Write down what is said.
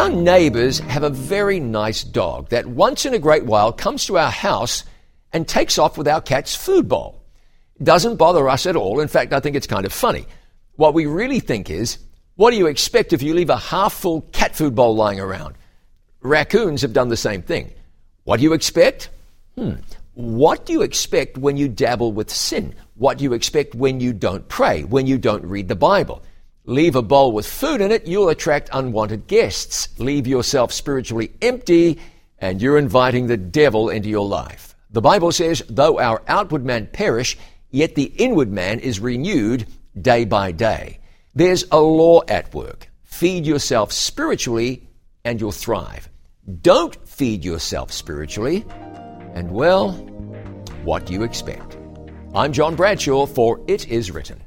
Our neighbors have a very nice dog that once in a great while comes to our house and takes off with our cat's food bowl. It doesn't bother us at all. In fact, I think it's kind of funny. What we really think is, what do you expect if you leave a half-full cat food bowl lying around? Raccoons have done the same thing. What do you expect? What do you expect when you dabble with sin? What do you expect when you don't pray, when you don't read the Bible? Leave a bowl with food in it, you'll attract unwanted guests. Leave yourself spiritually empty, and you're inviting the devil into your life. The Bible says, though our outward man perish, yet the inward man is renewed day by day. There's a law at work. Feed yourself spiritually, and you'll thrive. Don't feed yourself spiritually, and well, what do you expect? I'm John Bradshaw for It Is Written.